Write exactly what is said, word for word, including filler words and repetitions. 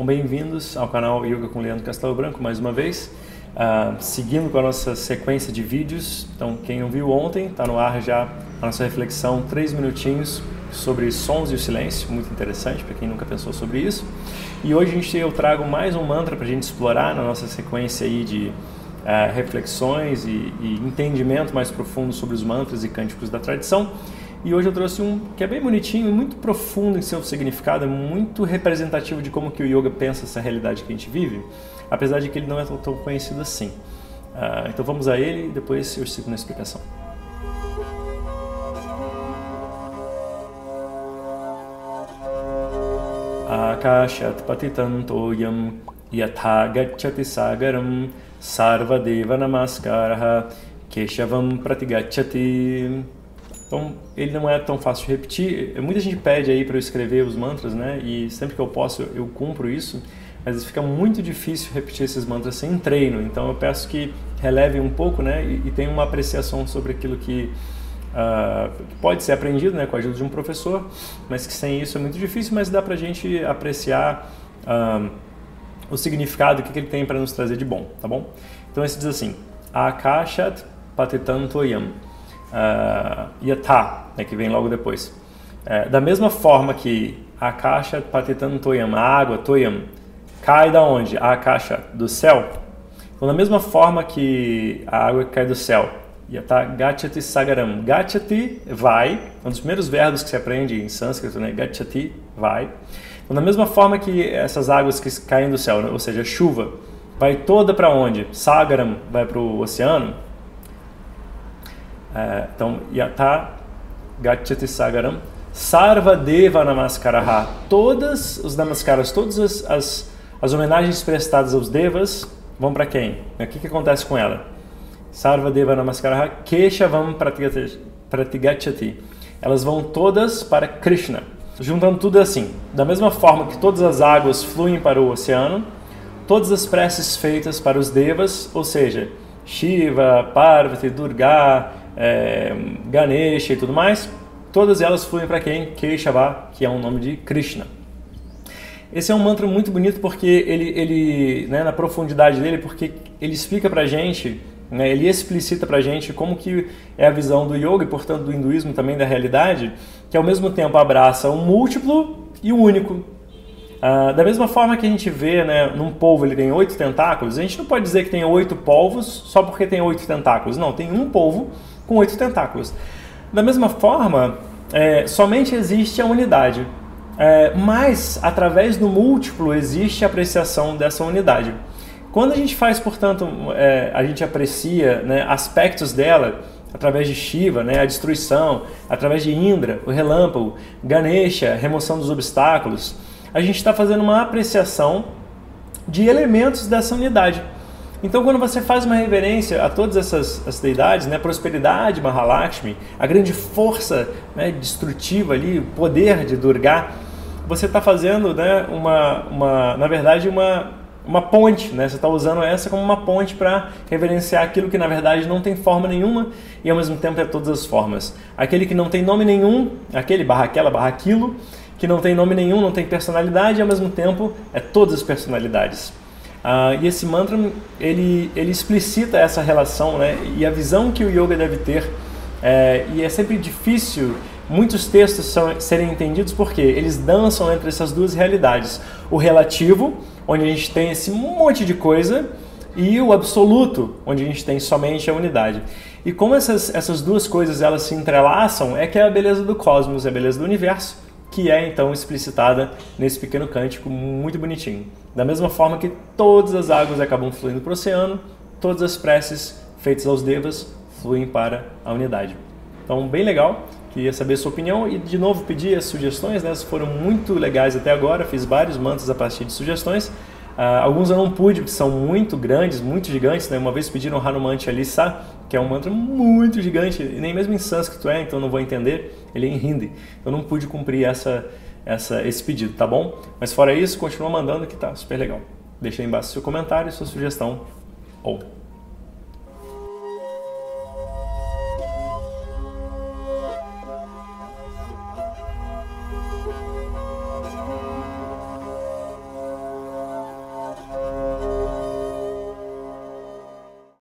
Então, bem-vindos ao canal Yoga com Leandro Castelo Branco, mais uma vez. Uh, seguindo com a nossa sequência de vídeos. Então, quem ouviu ontem, está no ar já a nossa reflexão, três minutinhos, sobre sons e o silêncio. Muito interessante, para quem nunca pensou sobre isso. E hoje a gente, eu trago mais um mantra para a gente explorar na nossa sequência aí de... Uh, reflexões e, e entendimento mais profundo sobre os mantras e cânticos da tradição. E hoje eu trouxe um que é bem bonitinho, muito profundo em seu significado, é muito representativo de como que o yoga pensa essa realidade que a gente vive, apesar de que ele não é tão, tão conhecido assim. Uh, então vamos a ele e depois eu sigo na explicação. Akashat patitam toyam yatha gacchati sagaram sarva deva namaskaraha keshavam pratigacchati. Então, ele não é tão fácil de repetir. Muita gente pede aí para eu escrever os mantras, né? E sempre que eu posso, eu cumpro isso. Mas fica muito difícil repetir esses mantras sem treino. Então, eu peço que releve um pouco, né? E, e tenha uma apreciação sobre aquilo que Uh, pode ser aprendido, né, com a ajuda de um professor, mas que sem isso é muito difícil, mas dá pra gente apreciar uh, o significado, o que, que ele tem para nos trazer de bom, tá bom? Então esse diz assim, Akashat patitam toyam, uh, yatha, né, que vem logo depois. É, da mesma forma que Akashat patitam toyam, a água, toyam, cai da onde? A Akasha, do céu. Então da mesma forma que a água que cai do céu, yatha gacchati sagaram. Gacchati, vai. Um dos primeiros verbos que se aprende em sânscrito, né? Gacchati, vai. Então, da mesma forma que essas águas que caem do céu, né? Ou seja, a chuva, vai toda para onde? Sagaram, vai para o oceano. É, então, yatha gacchati sagaram. Sarva deva namaskaraha. Todas os namaskaras, todas as, as, as homenagens prestadas aos devas vão para quem? O que, que acontece com ela? Sarva deva namaskaraha keshavam pratigacchati. Elas vão todas para Krishna. Juntando tudo assim, da mesma forma que todas as águas fluem para o oceano, todas as preces feitas para os devas, ou seja, Shiva, Parvati, Durga, é, Ganesha e tudo mais, todas elas fluem para quem? Keshava, que é o nome de Krishna. Esse é um mantra muito bonito porque ele, ele né, na profundidade dele, porque ele explica para a gente... Ele explicita pra gente como que é a visão do yoga e, portanto, do hinduísmo também da realidade, que ao mesmo tempo abraça o múltiplo e o único. Ah, da mesma forma que a gente vê, né, num polvo ele tem oito tentáculos, a gente não pode dizer que tem oito polvos só porque tem oito tentáculos. Não, tem um polvo com oito tentáculos. Da mesma forma, é, somente existe a unidade, é, mas através do múltiplo existe a apreciação dessa unidade. Quando a gente faz, portanto, é, a gente aprecia, né, aspectos dela através de Shiva, né, a destruição, através de Indra, o relâmpago, Ganesha, remoção dos obstáculos, a gente está fazendo uma apreciação de elementos dessa unidade. Então, quando você faz uma reverência a todas essas as deidades, né, prosperidade, Mahalakshmi, a grande força, né, destrutiva ali, o poder de Durga, você está fazendo, né, uma, uma, na verdade, uma... uma ponte, né? Você está usando essa como uma ponte para reverenciar aquilo que na verdade não tem forma nenhuma e ao mesmo tempo é todas as formas. Aquele que não tem nome nenhum, aquele barra aquela, barra aquilo, que não tem nome nenhum, não tem personalidade e ao mesmo tempo é todas as personalidades. Ah, e esse mantra, ele, ele explicita essa relação, né? E a visão que o yoga deve ter. É, e é sempre difícil muitos textos são, serem entendidos porque eles dançam entre essas duas realidades. O relativo, onde a gente tem esse monte de coisa, e o absoluto, onde a gente tem somente a unidade. E como essas, essas duas coisas elas se entrelaçam, é que é a beleza do cosmos, é a beleza do universo, que é então explicitada nesse pequeno cântico muito bonitinho. Da mesma forma que todas as águas acabam fluindo para o oceano, todas as preces feitas aos devas fluem para a unidade. Então, bem legal. Queria saber a sua opinião e, de novo, pedir as sugestões, né? Essas foram muito legais até agora, fiz vários mantras a partir de sugestões. Uh, alguns eu não pude, porque são muito grandes, muito gigantes, né? Uma vez pediram Hanuman Chialissa, que é um mantra muito gigante, e nem mesmo em sânscrito é, então não vou entender, ele é em hindi. Então não pude cumprir essa, essa, esse pedido, tá bom? Mas fora isso, continua mandando que tá super legal. Deixa aí embaixo seu comentário, sua sugestão ou...